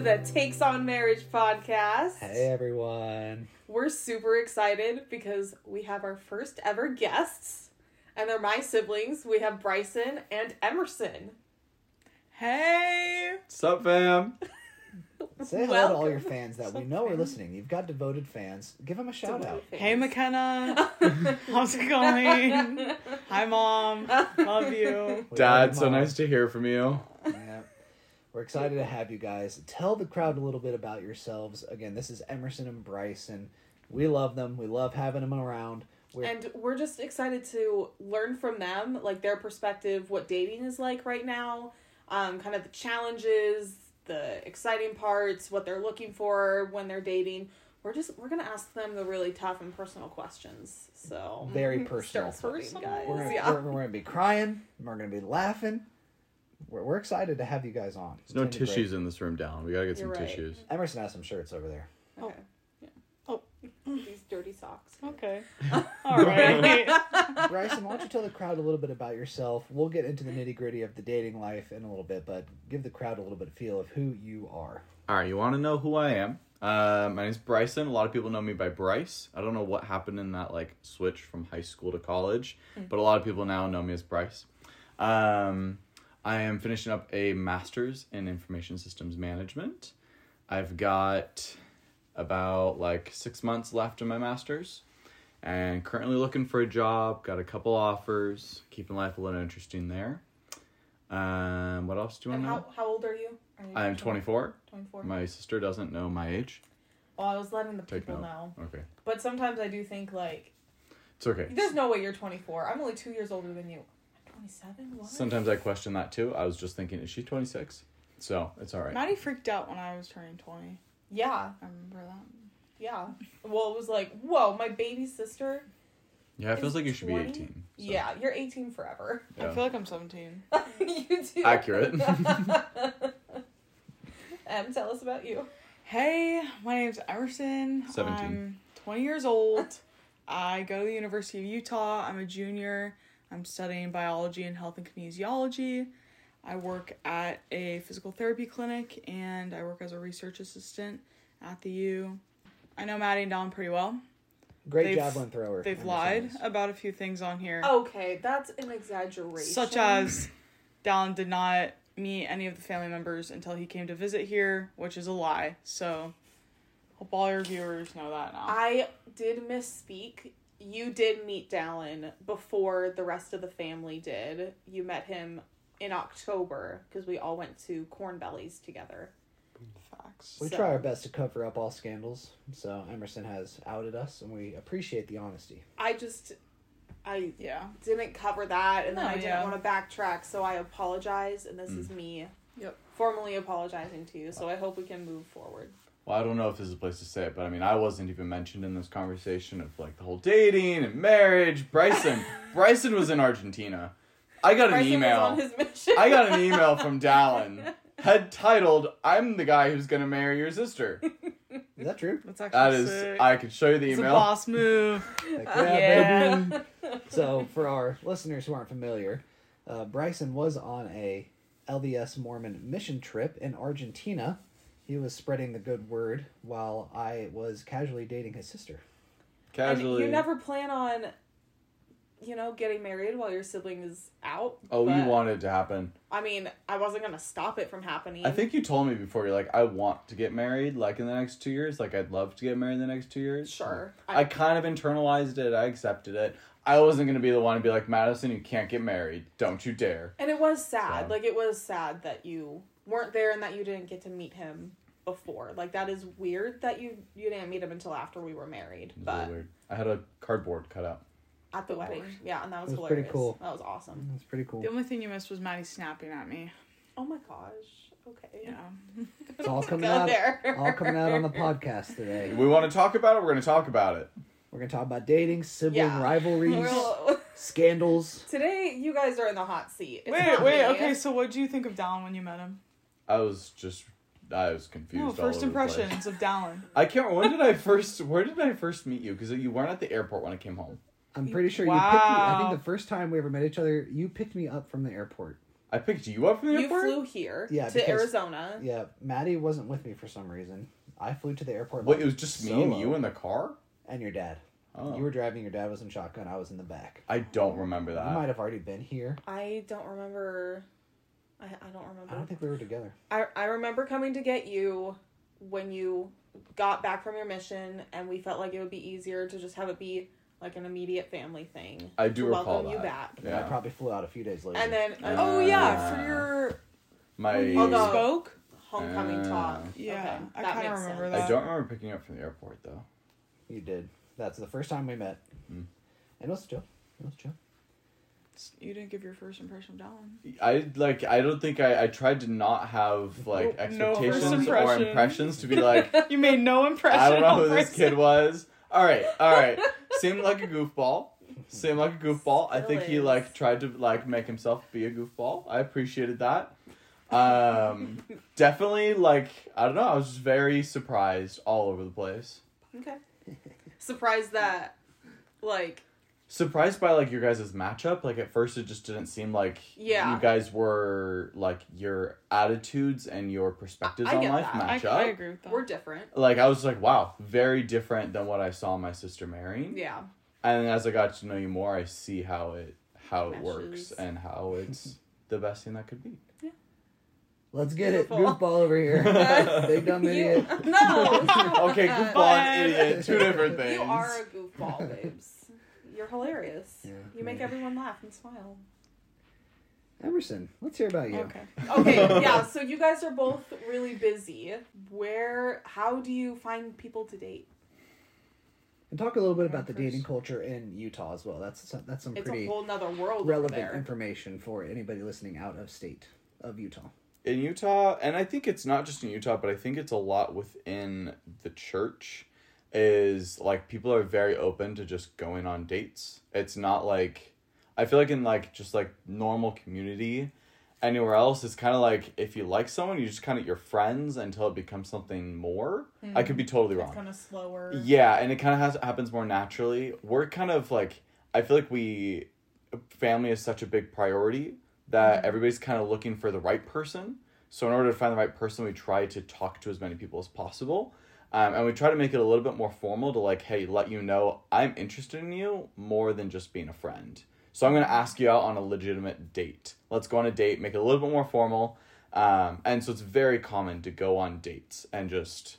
to the Takes on Marriage podcast. Hey, everyone. We're super excited because we have our first ever guests, and they're my siblings. We have Bryson and Emerson. Hey! What's up, fam? Say hello to all your fans that we know are listening. You've got devoted fans. Give them a shout-out. Hey, McKenna. How's it going? Hi, Mom. Love you. Dad, so nice to hear from you. Yeah. We're excited to have you guys. Tell the crowd a little bit about yourselves. Again, this is Emerson and Bryson. We love them. We love having them around. We're just excited to learn from them, like their perspective, what dating is like right now, kind of the challenges, the exciting parts, what they're looking for when they're dating. We're going to ask them the really tough and personal questions. So very personal. Guys. We're going to be crying. We're going to be laughing. We're excited to have you guys on. There's no tissues in this room down. We got to get some tissues. Emerson has some shirts over there. Okay. Oh. Yeah. Oh. These dirty socks. Okay. All right. Bryson, why don't you tell the crowd a little bit about yourself? We'll get into the nitty-gritty of the dating life in a little bit, but give the crowd a little bit of feel of who you are. All right. You want to know who I am? My name's Bryson. A lot of people know me by Bryce. I don't know what happened in that like switch from high school to college, but a lot of people now know me as Bryce. I am finishing up a master's in information systems management. I've got about 6 months left in my master's and currently looking for a job. Got a couple offers, keeping life a little interesting there. What else do you want to know? How old are you? I'm 24. 24. My sister doesn't know my age. Well, I was letting the people know. Okay. But sometimes I do think it's okay. There's no way you're 24. I'm only 2 years older than you. 27? What? Sometimes I question that too. I was just thinking, is she 26? So it's all right. Maddie freaked out when I was turning 20. Yeah. I remember that. Yeah. Well, it was whoa, my baby sister. Yeah, it feels like you should 20? Be 18. So. Yeah, you're 18 forever. Yeah. I feel like I'm 17. You do. Accurate. Tell us about you. Hey, my name's Emerson. 17. I'm 20 years old. I go to the University of Utah. I'm a junior. I'm studying biology and health and kinesiology. I work at a physical therapy clinic, and I work as a research assistant at the U. I know Maddie and Dom pretty well. Great javelin thrower. They've lied about a few things on here. Okay, that's an exaggeration. Such as Dom did not meet any of the family members until he came to visit here, which is a lie. So, hope all your viewers know that now. I did misspeak. You did meet Dallin before the rest of the family did. You met him in October because we all went to Cornbellies together. Facts. We try our best to cover up all scandals. So Emerson has outed us, and we appreciate the honesty. I didn't cover that, and then I didn't want to backtrack, so I apologize, and this is me formally apologizing to you, so I hope we can move forward. Well, I don't know if this is a place to say it, but I mean, I wasn't even mentioned in this conversation of the whole dating and marriage. Bryson was in Argentina. I got an email from Dallin, head titled, "I'm the guy who's gonna marry your sister." Is that true? That's actually sick. I could show you the email. It's a boss move. So for our listeners who aren't familiar, Bryson was on a LDS Mormon mission trip in Argentina. He was spreading the good word while I was casually dating his sister. Casually. And you never plan on, getting married while your sibling is out. Oh, you want it to happen. I mean, I wasn't going to stop it from happening. I think you told me before, you're I want to get married, in the next 2 years. I'd love to get married in the next 2 years. Sure. I kind of internalized it. I accepted it. I wasn't going to be the one to be like, Madison, you can't get married. Don't you dare. And it was sad. So. It was sad that you weren't there and that you didn't get to meet him before. That is weird that you didn't meet him until after we were married. But really weird. I had a cardboard cut out at the wedding. Yeah, and that was hilarious. Pretty cool. That was awesome. That's pretty cool. The only thing you missed was Maddie snapping at me. Oh my gosh. Okay. Yeah. It's all coming out. There. All coming out on the podcast today. We want to talk about it. We're going to talk about it. We're going to talk about dating, sibling rivalries, scandals. Today, you guys are in the hot seat. Wait. Okay, so what did you think of Dallin when you met him? I was confused. No, first impressions of Dallin. I can't remember. Where did I first meet you? Because you weren't at the airport when I came home. I'm pretty sure you picked me. I think the first time we ever met each other, you picked me up from the airport. I picked you up from the airport? You flew here to Arizona. Yeah, Maddie wasn't with me for some reason. I flew to the airport. What, it was just me and you in the car? And your dad. Oh. You were driving, your dad was in shotgun, I was in the back. I don't remember that. You might have already been here. I don't remember. I don't remember. I don't think we were together. I remember coming to get you when you got back from your mission, and we felt like it would be easier to just have it be like an immediate family thing. I do recall that. Welcome you back. Yeah. I probably flew out a few days later. And then, for your... Homecoming talk. Yeah, okay. I kind of remember that. I don't remember picking up from the airport, though. You did. That's the first time we met. Mm. And it was chill. You didn't give your first impression of Dallin. I tried to not have expectations or impressions to be like. You made no impression. I don't know who this kid was. All right. Seemed like a goofball. I think he tried to make himself be a goofball. I appreciated that. Definitely I don't know. I was just very surprised all over the place. Okay. Surprised that surprised by, your guys' matchup. At first it just didn't seem you guys were, your attitudes and your perspectives on life match up. I agree with that. We're different. I was wow, very different than what I saw my sister marrying. Yeah. And as I got to know you more, I see how it works and how it's the best thing that could be. Yeah. Let's get it. Goofball over here. Big dumb idiot. No! Okay, goofball and idiot. Two different things. You are a goofball, babes. You're hilarious. Yeah, you make everyone laugh and smile. Emerson, let's hear about you. Okay, yeah, so you guys are both really busy. How do you find people to date? And talk a little bit about the dating culture in Utah as well. That's some pretty a whole nother world relevant information for anybody listening out of state of Utah. In Utah, and I think it's not just in Utah, but I think it's a lot within the church. Is people are very open to just going on dates. It's not I feel in just normal community anywhere else, it's kind of if you like someone, you just kind of, you're friends until it becomes something more. Mm. I could be totally wrong. It's kind of slower. Yeah, and it kind of happens more naturally. We're kind of I feel family is such a big priority that everybody's kind of looking for the right person. So in order to find the right person, we try to talk to as many people as possible. And we try to make it a little bit more formal to hey, let you know I'm interested in you more than just being a friend. So I'm going to ask you out on a legitimate date. Let's go on a date, make it a little bit more formal. And so it's very common to go on dates and just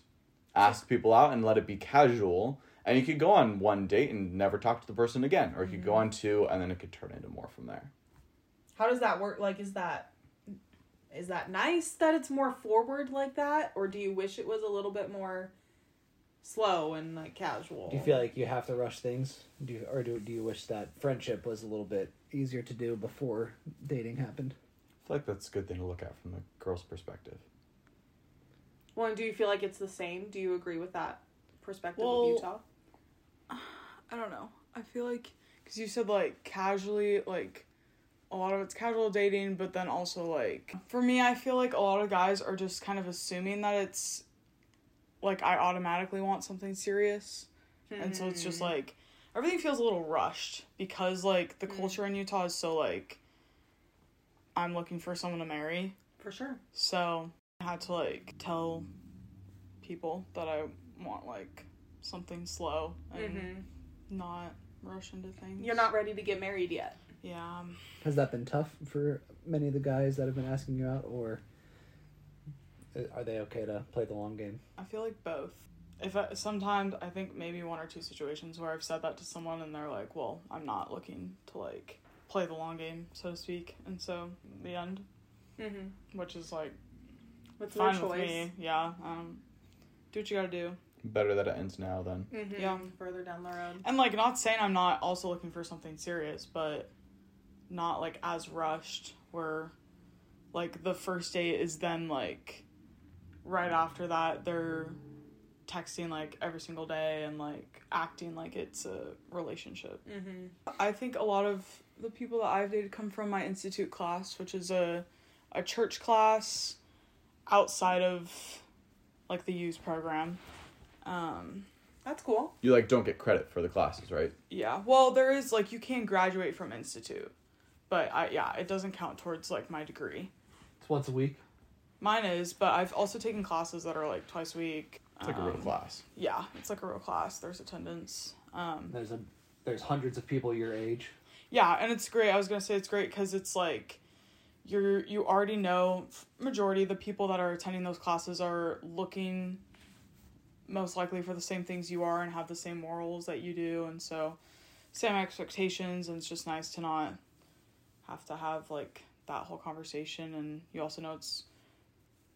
ask people out and let it be casual. And you could go on one date and never talk to the person again. Or you could go on two, and then it could turn into more from there. How does that work? Is that nice that it's more forward like that? Or do you wish it was a little bit more... slow and casual? Do you feel you have to rush things? Do you wish that friendship was a little bit easier to do before dating happened? I feel that's a good thing to look at from the girl's perspective. Well, and do you feel it's the same? Do you agree with that perspective of Utah? I don't know. I feel because you said casually, a lot of it's casual dating, but then also for me, I feel a lot of guys are just kind of assuming that it's I automatically want something serious. Mm-hmm. And so it's just, everything feels a little rushed because, the culture in Utah is so, I'm looking for someone to marry. For sure. So I had to, tell people that I want, something slow and not rush into things. You're not ready to get married yet. Yeah. Has that been tough for many of the guys that have been asking you out, or... are they okay to play the long game? I feel both. Sometimes I think maybe one or two situations where I've said that to someone and they're well, I'm not looking to play the long game, so to speak. And so the end, which is it's fine with me. Yeah. Do what you gotta do. Better that it ends now than yeah, further down the road. And not saying I'm not also looking for something serious, but not as rushed where the first date is then right after that, they're texting, every single day and, acting like it's a relationship. Mm-hmm. I think a lot of the people that I've dated come from my institute class, which is a church class outside of, the youth program. That's cool. You, don't get credit for the classes, right? Yeah. Well, there is, you can graduate from institute. But it doesn't count towards like my degree. It's once a week. Mine is, but I've also taken classes that are like twice a week. It's like a real class. Yeah, it's like a real class. There's attendance. There's hundreds of people your age. Yeah, and it's great. I was gonna say it's great because it's like you already know majority of the people that are attending those classes are looking most likely for the same things you are and have the same morals that you do, and so same expectations, and it's just nice to not have to have like that whole conversation. And you also know it's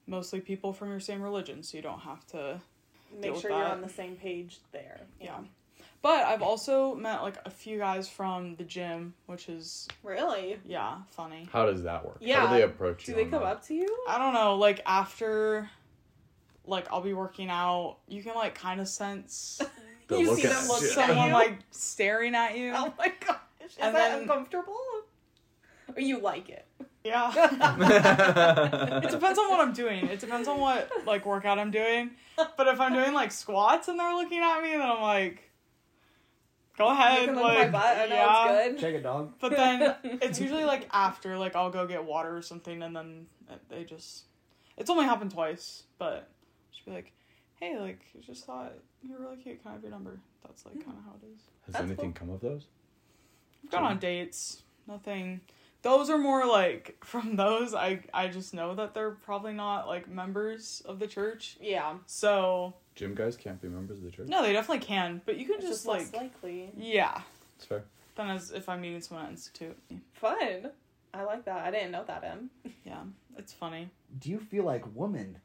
mostly people from your same religion, so you don't have to make sure you're on the same page there. Yeah. But I've also met like a few guys from the gym, which is really funny. How does that work? Yeah. How do they approach you? Do they come up to you? I don't know. Like after, like I'll be working out, you can like kind of sense you see them look someone like staring at you. Oh my gosh, is that uncomfortable? Or you like it? Yeah. It depends on what I'm doing. It depends on what, like, workout I'm doing. But if I'm doing, like, squats and they're looking at me, then I'm like, go ahead. Like, my butt. I know it's good. Check it, dog. But then it's usually, like, after, like, I'll go get water or something, and then they just... It's only happened twice, but she'll be like, hey, like, I just thought you're really cute. Can I have your number? That's, like, kind of how it is. Has anything come of those? I've gone on dates. Nothing... Those are more, like, from those, I just know that they're probably not, like, members of the church. Yeah. So. Gym guys can't be members of the church? No, they definitely can, but you can just like. It's less likely. Yeah. It's fair. Than as if I'm meeting someone at Institute. Fun. I like that. I didn't know that, Em. Yeah. It's funny. Do you feel like women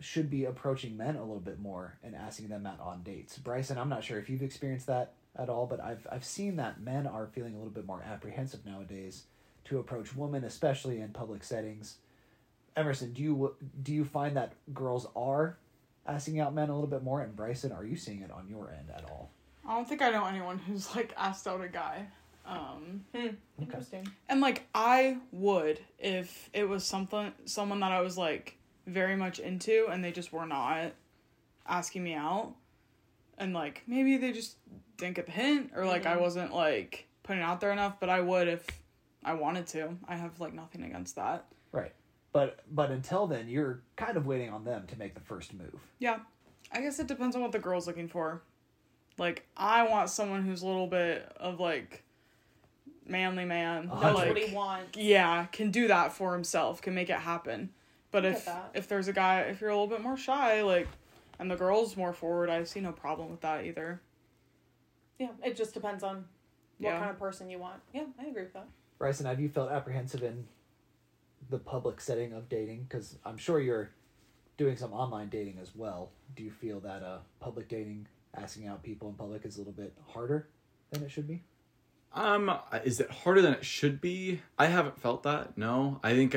should be approaching men a little bit more and asking them out on dates? Bryson, I'm not sure if you've experienced that at all, but I've seen that men are feeling a little bit more apprehensive nowadays to approach women, especially in public settings. Emerson, do you find that girls are asking out men a little bit more? And Bryson, are you seeing it on your end at all? I don't think I know anyone who's like asked out a guy. Okay. Interesting. And like I would if it was someone that I was like very much into and they just were not asking me out. And, like, maybe they just didn't get the hint or, like, I wasn't, like, putting it out there enough. But I would if I wanted to. I have, like, nothing against that. Right. But until then, you're kind of waiting on them to make the first move. Yeah. I guess it depends on what the girl's looking for. Like, I want someone who's a little bit of, like, manly man. That's like, what he wants. Yeah. Can do that for himself. Can make it happen. But if there's a guy, if you're a little bit more shy, like... And the girl's more forward. I see no problem with that either. Yeah, it just depends on what kind of person you want. Yeah, I agree with that. Bryson, have you felt apprehensive in the public setting of dating? Because I'm sure you're doing some online dating as well. Do you feel that public dating, asking out people in public, is a little bit harder than it should be? Is it harder than it should be? I haven't felt that, no. I think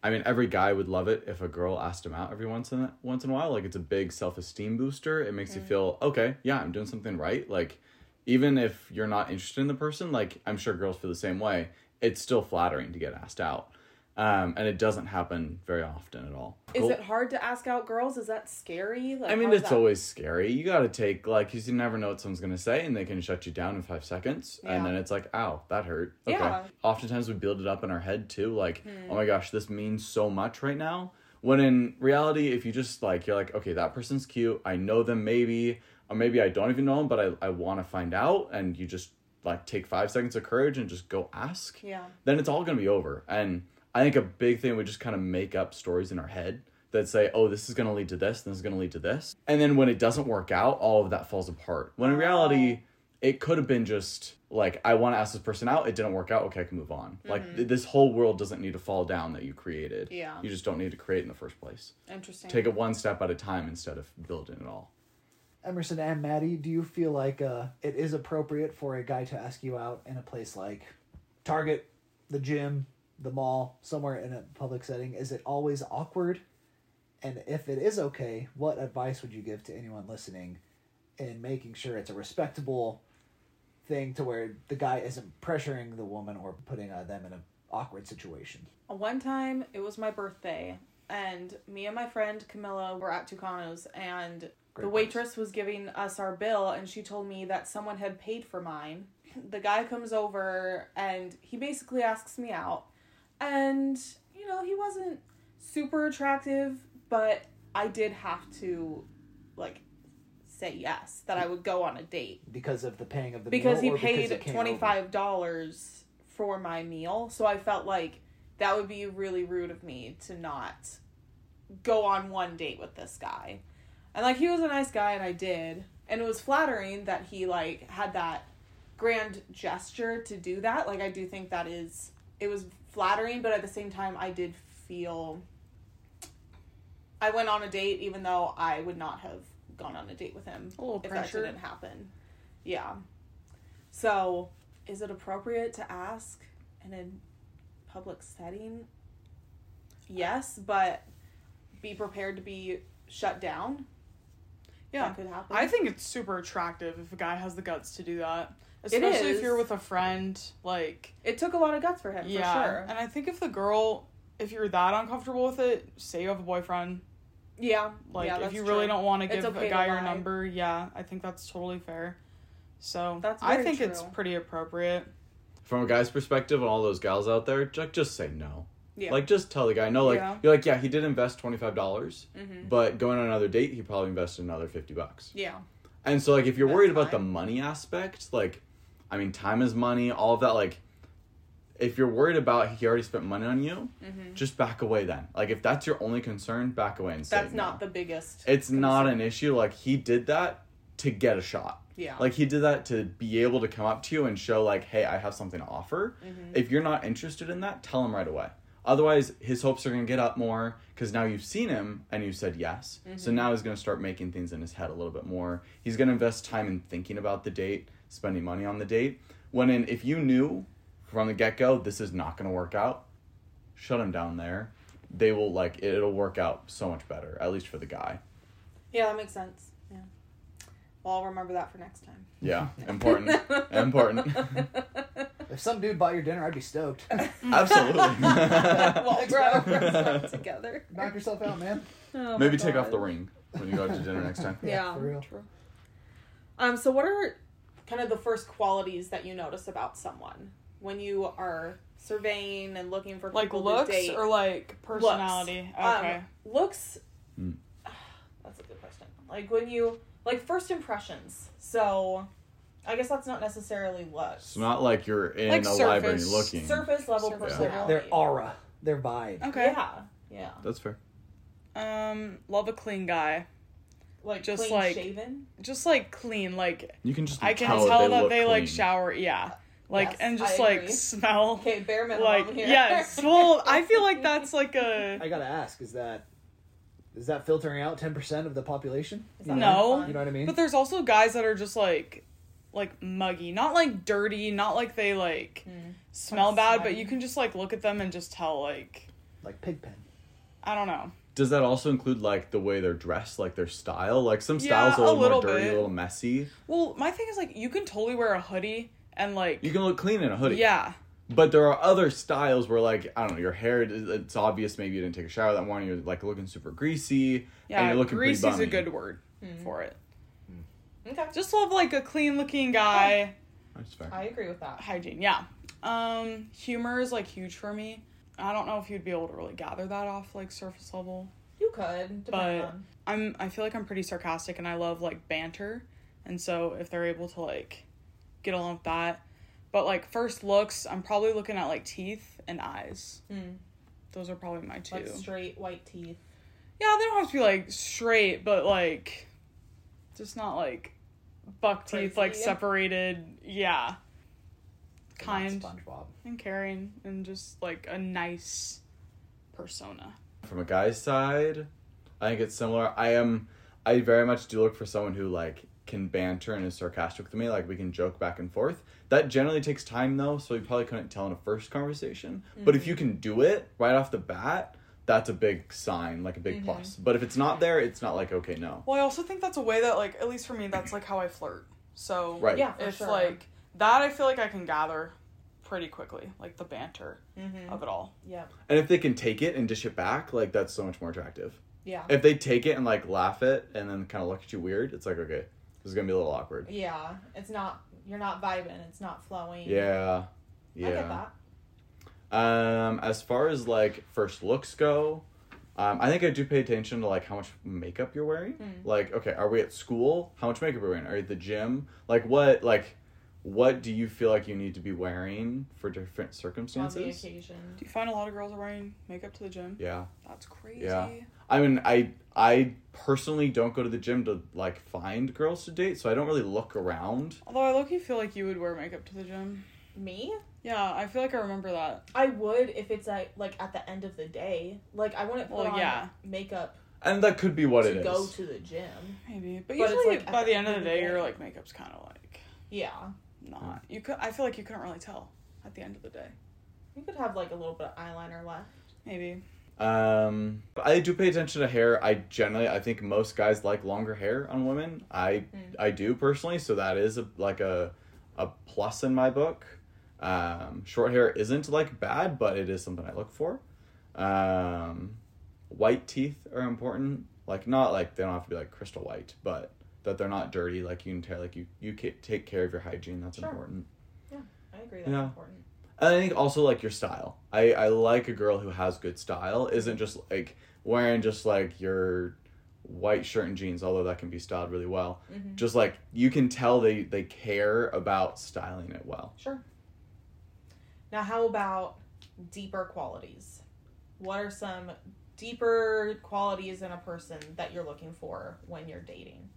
I mean, every guy would love it if a girl asked him out every once in a while. Like, it's a big self-esteem booster. It makes you feel, okay, yeah, I'm doing something right. Like, even if you're not interested in the person, like, I'm sure girls feel the same way. It's still flattering to get asked out. And it doesn't happen very often at all. Is it hard to ask out girls? Is that scary? Like, I mean, it's always scary. You got to take, like, you never know what someone's going to say, and they can shut you down in 5 seconds. Yeah. And then it's like, ow, that hurt. Okay. Yeah. Oftentimes we build it up in our head, too. Like, oh my gosh, this means so much right now. When in reality, if you just, like, you're like, okay, that person's cute. I know them maybe, or maybe I don't even know them, but I want to find out. And you just, like, take 5 seconds of courage and just go ask. Yeah. Then it's all going to be over. And... I think a big thing we just kind of make up stories in our head that say, oh, this is going to lead to this, and this is going to lead to this. And then when it doesn't work out, all of that falls apart. When in reality, it could have been just like, I want to ask this person out. It didn't work out. Okay, I can move on. Mm-hmm. Like this whole world doesn't need to fall down that you created. Yeah. You just don't need to create in the first place. Interesting. Take it one step at a time instead of building it all. Emerson and Maddie, do you feel like it is appropriate for a guy to ask you out in a place like Target, the gym, the mall, somewhere in a public setting? Is it always awkward? And if it is okay, what advice would you give to anyone listening in making sure it's a respectable thing to where the guy isn't pressuring the woman or putting them in an awkward situation? One time, it was my birthday, and me and my friend Camilla were at Tucano's, and the waitress was giving us our bill, and she told me that someone had paid for mine. the guy comes over and he basically asks me out. And, you know, he wasn't super attractive, but I did have to, like, say yes, that I would go on a date. Because of the paying of the meal? Because he paid $25 for my meal, so I felt like that would be really rude of me to not go on one date with this guy. And, like, he was a nice guy, and I did. And it was flattering that he, like, had that grand gesture to do that. Like, I do think that is... It was flattering, but at the same time, I did feel... I went on a date even though I would not have gone on a date with him if that didn't happen. Yeah. So, is it appropriate to ask in a public setting? Yes, but be prepared to be shut down. Yeah. That could happen. I think it's super attractive if a guy has the guts to do that. Especially if you're with a friend, like... It took a lot of guts for him, yeah, for sure. And I think if the girl... If you're that uncomfortable with it, say you have a boyfriend. Yeah. Like, yeah, if you really don't want to give a guy your number, yeah, I think that's totally fair. So, I think it's pretty appropriate. From a guy's perspective, all those gals out there, just say no. Yeah. Like, just tell the guy no. Like, you're like, yeah, he did invest $25, but going on another date, he probably invested another $50. Yeah. And so, like, if you're worried about the money aspect, like, I mean, time is money, all of that, like, if you're worried about he already spent money on you, just back away then. Like, if that's your only concern, back away and say that's not the biggest concern. Not an issue. Like, he did that to get a shot. Yeah. Like, he did that to be able to come up to you and show, like, hey, I have something to offer. If you're not interested in that, tell him right away. Otherwise, his hopes are going to get up more because now you've seen him and you said yes. So now he's going to start making things in his head a little bit more. He's going to invest time in thinking about the date, spending money on the date. If you knew... From the get-go, this is not going to work out. Shut him down there. They will, like, it'll work out so much better, at least for the guy. Yeah, that makes sense. Yeah. Well, I'll remember that for next time. Yeah, important. If some dude bought your dinner, I'd be stoked. Absolutely. Well, we're together. Knock yourself out, man. Oh, maybe take off the ring when you go out to dinner next time. Yeah, for real. True. So what are kind of the first qualities that you notice about someone? When you are surveying and looking for people to date. Like looks or like personality? Looks. Okay. Looks. That's a good question. Like when you... Like first impressions. So I guess that's not necessarily looks. It's not like you're in like a library looking. Surface level personality. Yeah. Their aura. Their vibe. Okay. Yeah. That's fair. Love a clean guy. Like just clean like, shaven? Just like clean. Like you can just I can tell that they clean. Like shower. Yeah. Like, yes, and just, like, smell. Okay, bare minimum like, here. Yes. Well, I feel like that's, like, a... I gotta ask, is that filtering out 10% of the population? No. You know what I mean? But there's also guys that are just, like, muggy. Not, like, dirty. Not, like, they, like, smell bad. But you can just, like, look at them and just tell, like... Like Pigpen. I don't know. Does that also include, like, the way they're dressed, like, their style? Like, some styles are a little more dirty, a little messy. Well, my thing is, like, you can totally wear a hoodie... And, like... You can look clean in a hoodie. Yeah. But there are other styles where, like, I don't know, your hair, it's obvious maybe you didn't take a shower that morning. You're, like, looking super greasy. Yeah, and you're looking greasy's pretty bummy. A good word for it. Okay. Just love, like, a clean-looking guy. That's fair. I agree with that. Hygiene, yeah. Humor is, like, huge for me. I don't know if you'd be able to really gather that off, like, surface level. You could. But I feel like I'm pretty sarcastic, and I love, like, banter. And so if they're able to, like... get along with that, but like first looks I'm probably looking at like teeth and eyes. Those are probably my two, like straight white teeth. Yeah, they don't have to be like straight, but like just not like buck teeth, like separated. Yeah, kind SpongeBob and caring and just like a nice persona. From a guy's side, I think it's similar. I very much do look for someone who like can banter and is sarcastic with me, like we can joke back and forth. That generally takes time though, so you probably couldn't tell in a first conversation. But if you can do it right off the bat, that's a big sign, like a big plus. But if it's not there, it's not like, okay, no. Well, I also think that's a way that, like, at least for me, that's like how I flirt. So yeah, it's like that. I feel like I can gather pretty quickly, like the banter of it all. Yeah. And if they can take it and dish it back, like that's so much more attractive. Yeah. If they take it and like laugh it and then kind of look at you weird, it's like, okay, it's going to be a little awkward. Yeah, it's not... you're not vibing, it's not flowing. Yeah. I get that. As far as like first looks go, I think I do pay attention to like how much makeup you're wearing. Like, okay, are we at school? How much makeup are we wearing? Are you at the gym? Like what do you feel like you need to be wearing for different circumstances? On the occasion. Do you find a lot of girls are wearing makeup to the gym? Yeah. That's crazy. Yeah. I mean, I personally don't go to the gym to, like, find girls to date, so I don't really look around. Although I low-key feel like you would wear makeup to the gym. Me? Yeah, I feel like I remember that. I would if it's, like, at the end of the day. Like, I wouldn't put on makeup. And that could be what it is. To go to the gym. Maybe. But usually it's, like, by the end of the day, you're like, makeup's kind of, like... Yeah. Not. You could. I feel like you couldn't really tell at the end of the day. You could have, like, a little bit of eyeliner left. Maybe. I do pay attention to hair. I think most guys like longer hair on women. I do personally, so that is a plus in my book. Short hair isn't like bad, but it is something I look for. White teeth are important. Like not like they don't have to be like crystal white, but that they're not dirty. Like you can tell, like you take care of your hygiene. That's important. Yeah, I agree. That's important. And I think also, like, your style. I like a girl who has good style, isn't just, like, wearing just, like, your white shirt and jeans, although that can be styled really well. Mm-hmm. Just, like, you can tell they care about styling it well. Sure. Now, how about deeper qualities? What are some deeper qualities in a person that you're looking for when you're dating?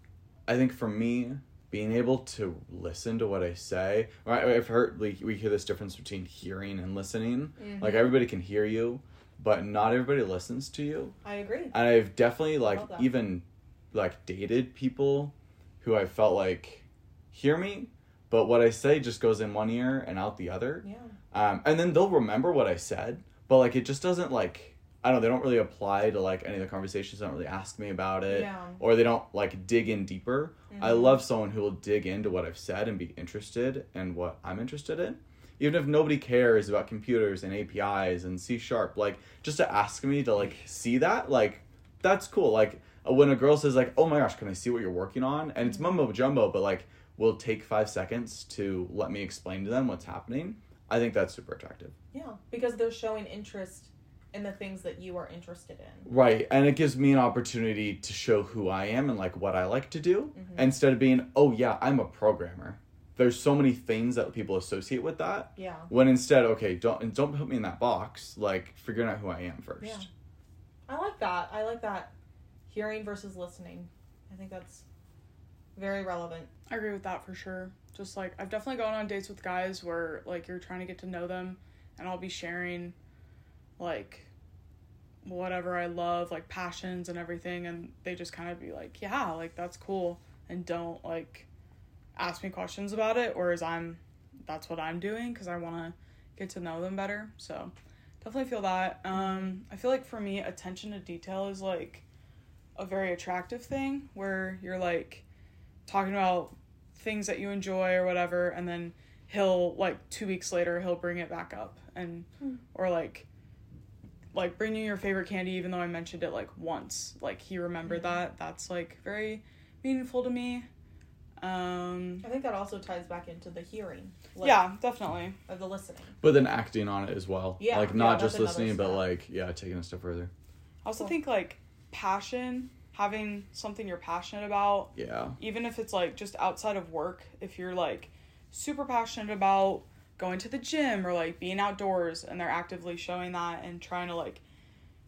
I think for me... being able to listen to what I say. I've heard, like, we hear this difference between hearing and listening. Mm-hmm. Like, everybody can hear you, but not everybody listens to you. I agree. And I've definitely, like, even, like, dated people who I felt like hear me, but what I say just goes in one ear and out the other. Yeah. And then they'll remember what I said, but, like, it just doesn't, like... I don't know, they don't really apply to, like, any of the conversations. They don't really ask me about it. Yeah. Or they don't, like, dig in deeper. Mm-hmm. I love someone who will dig into what I've said and be interested in what I'm interested in. Even if nobody cares about computers and APIs and C Sharp, like, just to ask me to, like, see that, like, that's cool. Like, when a girl says, like, oh my gosh, can I see what you're working on? And it's mumbo jumbo, but, like, will take 5 seconds to let me explain to them what's happening. I think that's super attractive. Yeah, because they're showing interest in the things that you are interested in. Right. And it gives me an opportunity to show who I am and, like, what I like to do. Mm-hmm. Instead of being, oh, yeah, I'm a programmer. There's so many things that people associate with that. Yeah. When instead, okay, don't put me in that box. Like, figuring out who I am first. Yeah. I like that. Hearing versus listening. I think that's very relevant. I agree with that for sure. Just, like, I've definitely gone on dates with guys where, like, you're trying to get to know them. And I'll be sharing... like, whatever I love, like, passions and everything, and they just kind of be like, yeah, like, that's cool, and don't, like, ask me questions about it, whereas that's what I'm doing, because I want to get to know them better, so definitely feel that. I feel like, for me, attention to detail is, like, a very attractive thing, where you're, like, talking about things that you enjoy or whatever, and then he'll, like, 2 weeks later, he'll bring it back up, and, or, like, bring you your favorite candy, even though I mentioned it, like, once. Like, he remembered that. That's, like, very meaningful to me. I think that also ties back into the hearing. Like, yeah, definitely. Or the listening. But then acting on it as well. Yeah. Like, not just listening, but, like, yeah, taking a step further. I also think, like, passion, having something you're passionate about. Yeah. Even if it's, like, just outside of work, if you're, like, super passionate about going to the gym or, like, being outdoors, and they're actively showing that and trying to, like,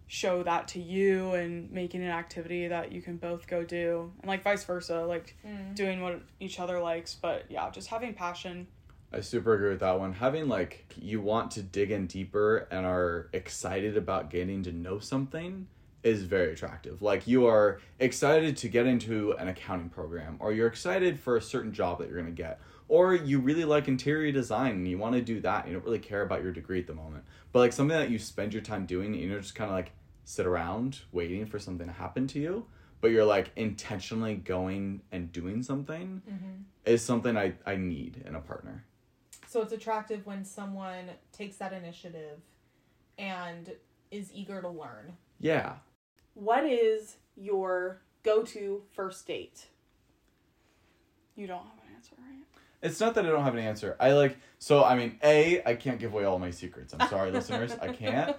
show that to you and making an activity that you can both go do, and, like, vice versa, like, doing what each other likes, but, yeah, just having passion. I super agree with that one. Having, like, you want to dig in deeper and are excited about getting to know something is very attractive. Like, you are excited to get into an accounting program, or you're excited for a certain job that you're going to get. Or you really like interior design and you want to do that. You don't really care about your degree at the moment. But, like, something that you spend your time doing, you know, just kind of, like, sit around waiting for something to happen to you. But you're, like, intentionally going and doing something is something I need in a partner. So it's attractive when someone takes that initiative and is eager to learn. Yeah. What is your go-to first date? You don't have an answer, right? It's not that I don't have an answer. I can't give away all my secrets. I'm sorry, listeners. I can't.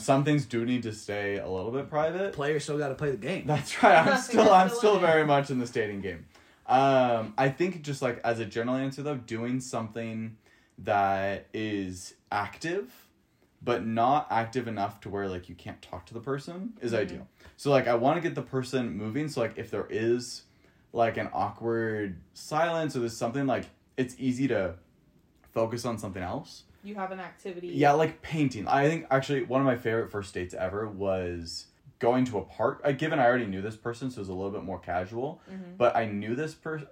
Some things do need to stay a little bit private. Players still got to play the game. That's right. I'm still very much in this dating game. I think just like as a general answer though, doing something that is active, but not active enough to where like you can't talk to the person is ideal. So like I want to get the person moving. So like if there is like an awkward silence or there's something, like it's easy to focus on something else. You have an activity. Yeah, like painting. I think actually one of my favorite first dates ever was going to a park. I already knew this person, so it was a little bit more casual. Mm-hmm. But I knew this person,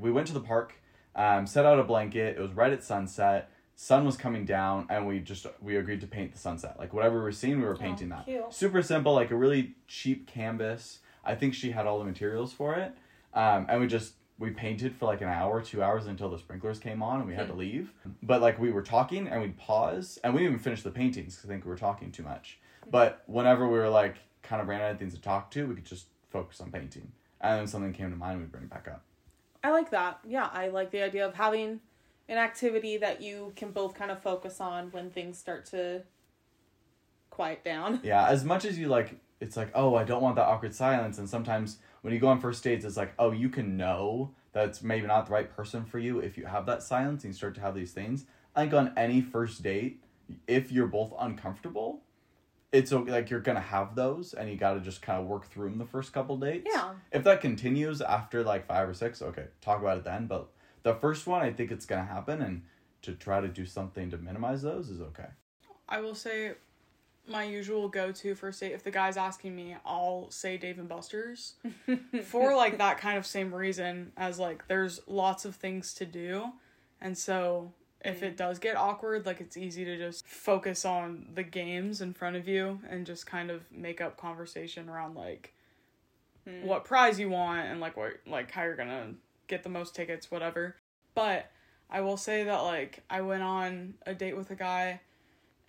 we went to the park, set out a blanket. It was right at sunset. Sun was coming down, and we agreed to paint the sunset. Like, whatever we were seeing, we were painting that. Cute. Super simple, like a really cheap canvas. I think she had all the materials for it. And we painted for like an hour, 2 hours until the sprinklers came on and we had to leave. But like we were talking and we'd pause and we didn't even finish the paintings because I think we were talking too much. But whenever we were like kind of ran out of things to talk to, we could just focus on painting. And then something came to mind, we'd bring it back up. I like that. Yeah, I like the idea of having an activity that you can both kind of focus on when things start to quiet down. Yeah, as much as you like, it's like, oh, I don't want that awkward silence. And sometimes when you go on first dates, it's like, oh, you can know that's maybe not the right person for you if you have that silence and you start to have these things. I think on any first date, if you're both uncomfortable, it's okay, like you're going to have those and you got to just kind of work through them the first couple dates. Yeah. If that continues after like 5 or 6, okay, talk about it then. But the first one, I think it's going to happen, and to try to do something to minimize those is okay. I will say my usual go-to first date, if the guy's asking me, I'll say Dave and Busters for like that kind of same reason as like there's lots of things to do, and so if it does get awkward, like it's easy to just focus on the games in front of you and just kind of make up conversation around like what prize you want and like what, like how you're gonna get the most tickets, whatever. But I will say that like I went on a date with a guy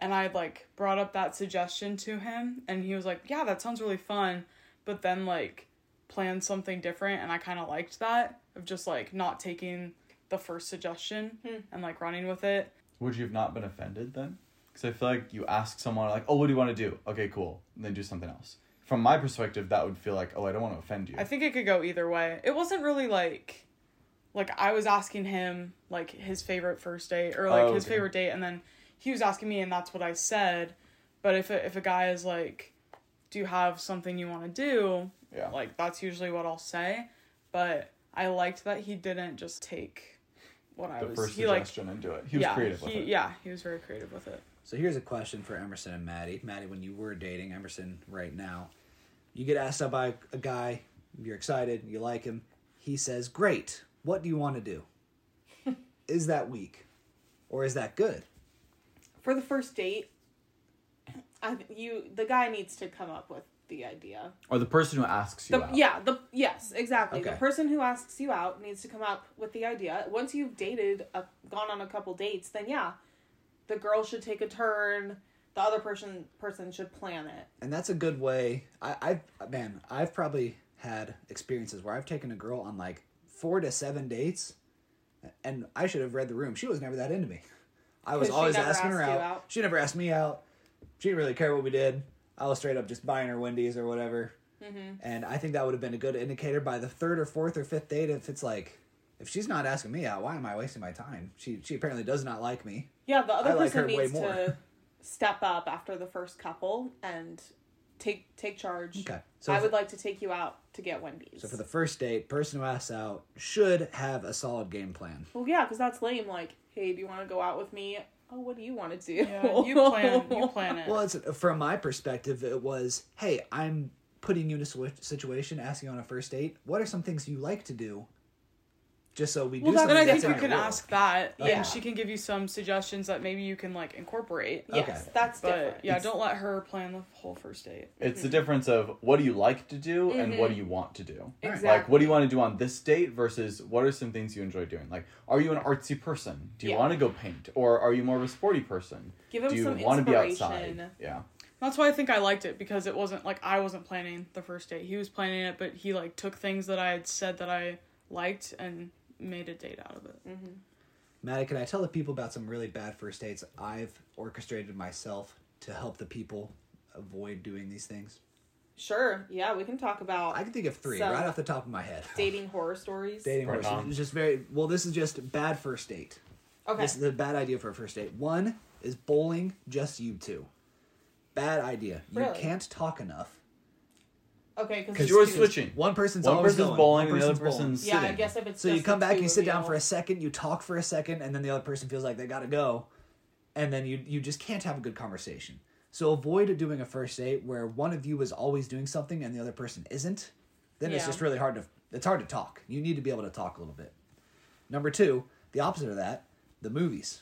and I, like, brought up that suggestion to him. And he was like, yeah, that sounds really fun. But then, like, planned something different. And I kind of liked that. Of just, like, not taking the first suggestion and, like, running with it. Would you have not been offended then? Because I feel like you ask someone, like, oh, what do you want to do? Okay, cool. And then do something else. From my perspective, that would feel like, oh, I don't want to offend you. I think it could go either way. It wasn't really, like, I was asking him, like, his favorite first date. Or, like, his favorite date. And then he was asking me, and that's what I said. But if a guy is like, do you have something you want to do? Yeah. Like, that's usually what I'll say. But I liked that he didn't just take the first suggestion and do it. He was creative with it. Yeah, he was very creative with it. So here's a question for Emerson and Maddie. Maddie, when you were dating Emerson right now, you get asked out by a guy, you're excited, you like him. He says, great, what do you want to do? Is that weak? Or is that good? For the first date, the guy needs to come up with the idea. Or the person who asks you out. Yeah, yes, exactly. Okay. The person who asks you out needs to come up with the idea. Once you've dated, gone on a couple dates, then yeah, the girl should take a turn. The other person should plan it. And that's a good way. I've probably had experiences where I've taken a girl on like 4 to 7 dates, and I should have read the room. She was never that into me. I was always asking her out. She never asked me out. She didn't really care what we did. I was straight up just buying her Wendy's or whatever. Mm-hmm. And I think that would have been a good indicator by the 3rd or 4th or 5th date. If it's like, if she's not asking me out, why am I wasting my time? She apparently does not like me. Yeah, the other person needs to step up after the first couple and take charge. Okay. So I would like to take you out to get Wendy's. So for the first date, person who asks out should have a solid game plan. Well, yeah, because that's lame. Like, hey, do you want to go out with me? Oh, what do you want to do? Yeah, you plan it. Well, from my perspective, it was, hey, I'm putting you in a situation, asking you on a first date. What are some things you like to do? Just so we do something. Well, then I think you can ask that. Okay. Yeah. And she can give you some suggestions that maybe you can, like, incorporate. Yes, okay. That's different. Yeah, don't let her plan the whole first date. It's the difference of what do you like to do and what do you want to do. Exactly. Like, what do you want to do on this date versus what are some things you enjoy doing? Like, are you an artsy person? Do you want to go paint? Or are you more of a sporty person? Give him some inspiration. Do you want to be outside? Yeah. That's why I think I liked it, because it wasn't, like, I wasn't planning the first date. He was planning it, but he, like, took things that I had said that I liked and made a date out of it. Mm-hmm. Maddie, can I tell the people about some really bad first dates I've orchestrated myself to help the people avoid doing these things? Sure. Yeah, we can talk about... I can think of three right off the top of my head. Dating horror stories. Dating horror stories. It's just very... Well, this is just bad first date. Okay. This is a bad idea for a first date. One is bowling, just you two. Bad idea. Really? You can't talk enough. Okay, because you're switching. One person's always going. Bowling, one person's bowling and the other person's sitting. Yeah, I guess if it's so you come back, you sit down for a second, you talk for a second, and then the other person feels like they gotta go, and then you just can't have a good conversation. So avoid doing a first date where one of you is always doing something and the other person isn't. Then it's just really hard to. It's hard to talk. You need to be able to talk a little bit. Number two, the opposite of that, the movies.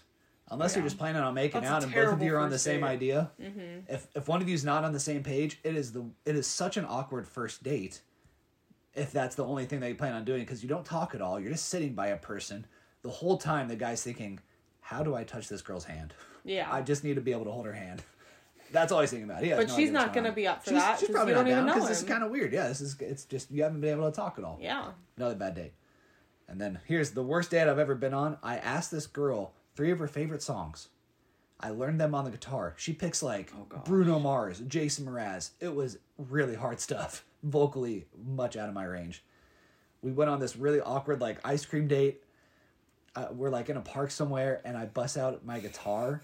Unless you're just planning on making out and both of you are on the same idea. Mm-hmm. If one of you is not on the same page, it is such an awkward first date if that's the only thing that you plan on doing because you don't talk at all. You're just sitting by a person. The whole time the guy's thinking, how do I touch this girl's hand? Yeah. I just need to be able to hold her hand. That's all he's thinking about. But she's not going to be up for that. She's probably not down because this is kind of weird. Yeah, it's just you haven't been able to talk at all. Yeah. Another bad date. And then here's the worst date I've ever been on. I asked this girl... three of her favorite songs. I learned them on the guitar. She picks like Bruno Mars, Jason Mraz. It was really hard stuff. Vocally, much out of my range. We went on this really awkward like ice cream date. We're like in a park somewhere and I bust out my guitar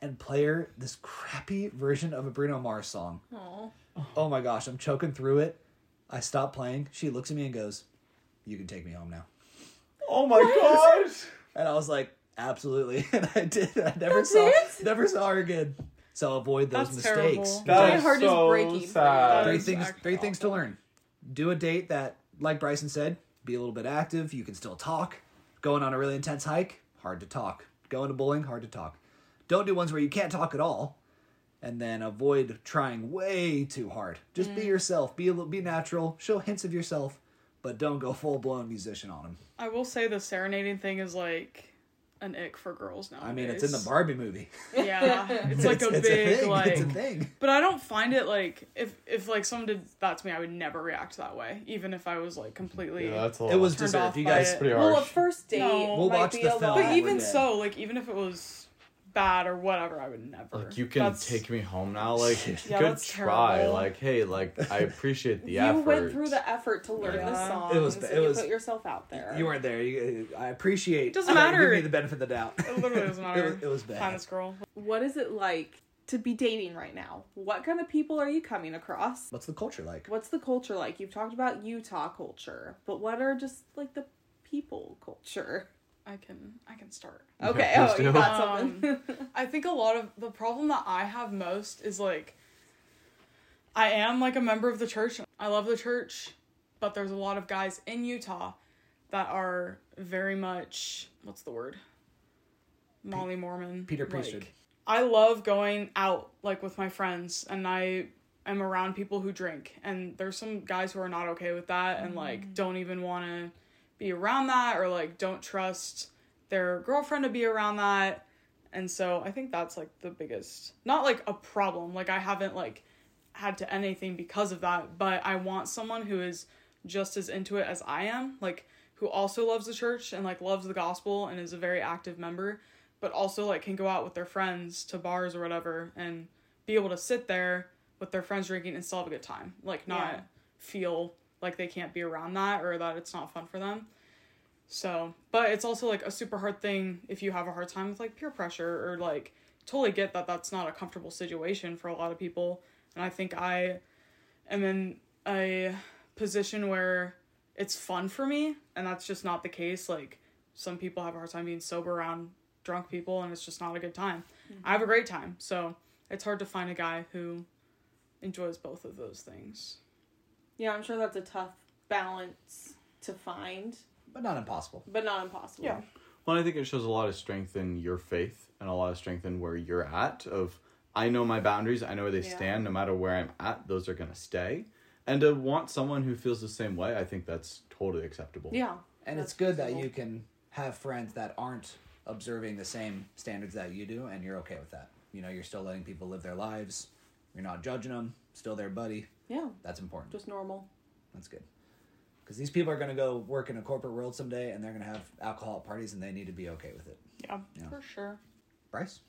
and play her this crappy version of a Bruno Mars song. Aww. Oh my gosh, I'm choking through it. I stop playing. She looks at me and goes, "You can take me home now." Oh my gosh. And I was like, absolutely, and I did. I never saw her again. So avoid those mistakes. My heart is breaking. Three things to learn: do a date that, like Bryson said, be a little bit active. You can still talk. Going on a really intense hike, hard to talk. Going to bowling, hard to talk. Don't do ones where you can't talk at all, and then avoid trying way too hard. Just be yourself. Be natural. Show hints of yourself, but don't go full blown musician on them. I will say the serenading thing is like an ick for girls nowadays. I mean, it's in the Barbie movie. Yeah. It's a thing. But I don't find it, like, if like, someone did that to me, I would never react that way, even if I was, like, completely it was turned off by it. Pretty harsh. Well, a first date we'll might watch be the a film. But even so, like, even if it was bad or whatever, I would never. Like, you can take me home now? Like, yeah, good try. Terrible. Like, hey, like, I appreciate the effort. You went through the effort to learn the songs. It was, you put yourself out there. You weren't there. I appreciate it. Doesn't matter. Give me the benefit of the doubt. It literally doesn't matter. It was bad. Kind of girl. What is it like to be dating right now? What kind of people are you coming across? What's the culture like? You've talked about Utah culture, but what are just, like, the people culture? I can start. Okay. Yeah, you got something. I think a lot of the problem that I have most is like, I am like a member of the church. I love the church, but there's a lot of guys in Utah that are very much, what's the word? Molly Mormon. Peter Priesthood. Like, I love going out like with my friends and I am around people who drink and there's some guys who are not okay with that and like don't even want to be around that or like don't trust their girlfriend to be around that. And so I think that's like the biggest, not like a problem, like I haven't like had to anything because of that, but I want someone who is just as into it as I am, like who also loves the church and like loves the gospel and is a very active member, but also like can go out with their friends to bars or whatever and be able to sit there with their friends drinking and still have a good time, like not feel like they can't be around that or that it's not fun for them. So, but it's also like a super hard thing if you have a hard time with like peer pressure or like totally get that that's not a comfortable situation for a lot of people. And I think I am in a position where it's fun for me and that's just not the case. Like some people have a hard time being sober around drunk people and it's just not a good time. Mm-hmm. I have a great time. So it's hard to find a guy who enjoys both of those things. Yeah, I'm sure that's a tough balance to find. But not impossible. Yeah. Well, I think it shows a lot of strength in your faith and a lot of strength in where you're at of, I know my boundaries, I know where they stand, no matter where I'm at, those are going to stay. And to want someone who feels the same way, I think that's totally acceptable. Yeah. And it's good that you can have friends that aren't observing the same standards that you do, and you're okay with that. You know, you're still letting people live their lives. You're not judging them. Still their buddy. Yeah. That's important. Just normal. That's good. Because these people are going to go work in a corporate world someday, and they're going to have alcohol parties, and they need to be okay with it. Yeah, you know? For sure. Bryce?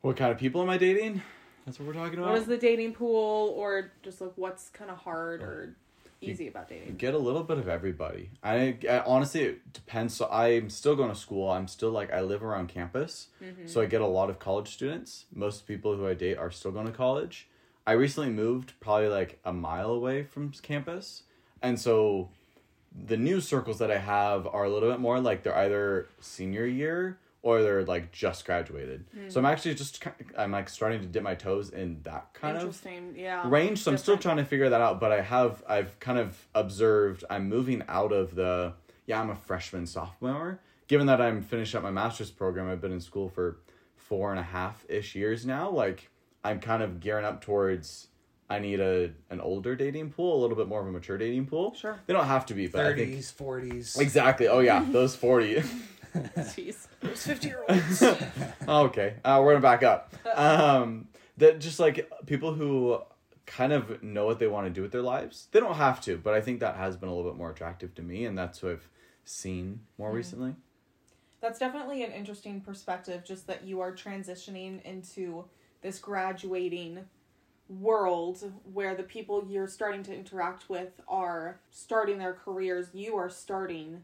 What kind of people am I dating? That's what we're talking about. What is the dating pool, or just like what's kind of hard or easy about dating? You get a little bit of everybody. I honestly, it depends. So I'm still going to school. I'm still like, I live around campus. Mm-hmm. So I get a lot of college students. Most people who I date are still going to college. I recently moved probably like a mile away from campus. And so the new circles that I have are a little bit more like they're either senior year or they're like just graduated. Mm. So I'm actually just, I'm like starting to dip my toes in that kind of range. So I'm still trying to figure that out, but I've kind of observed I'm moving out of the, I'm a freshman, sophomore. Given that I'm finished up my master's program, I've been in school for 4.5-ish years now. Like I'm kind of gearing up towards I need an older dating pool, a little bit more of a mature dating pool. Sure. They don't have to be, but 30s, I think 30s, 40s. Exactly. Oh, yeah. Those 40. Jeez. Those 50-year-olds. Okay. We're going to back up. That just like people who kind of know what they want to do with their lives. They don't have to, but I think that has been a little bit more attractive to me, and that's who I've seen more recently. That's definitely an interesting perspective, just that you are transitioning into this graduating world where the people you're starting to interact with are starting their careers. You are starting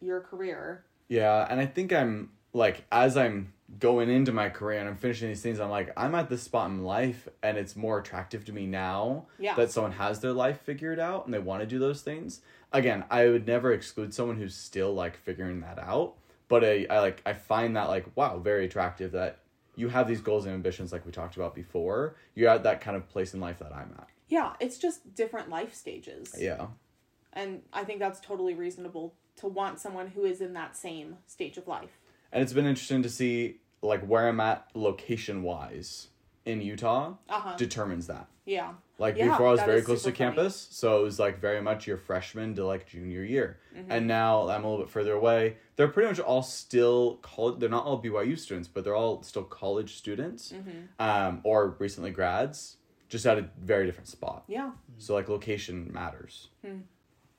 your career. Yeah, and I think I'm like, as I'm going into my career and I'm finishing these things, I'm like, I'm at this spot in life and it's more attractive to me now that someone has their life figured out and they want to do those things. Again, I would never exclude someone who's still like figuring that out, but I find that like, wow, very attractive that you have these goals and ambitions like we talked about before. You're at that kind of place in life that I'm at. Yeah, it's just different life stages. Yeah. And I think that's totally reasonable to want someone who is in that same stage of life. And it's been interesting to see like where I'm at location-wise in Utah determines that. Yeah. Like before I was very close to campus, so it was like very much your freshman to like junior year. Mm-hmm. And now I'm a little bit further away. They're pretty much all still college. They're not all BYU students, but they're all still college students or recently grads, just at a very different spot. Yeah. Mm-hmm. So like location matters. Mm-hmm.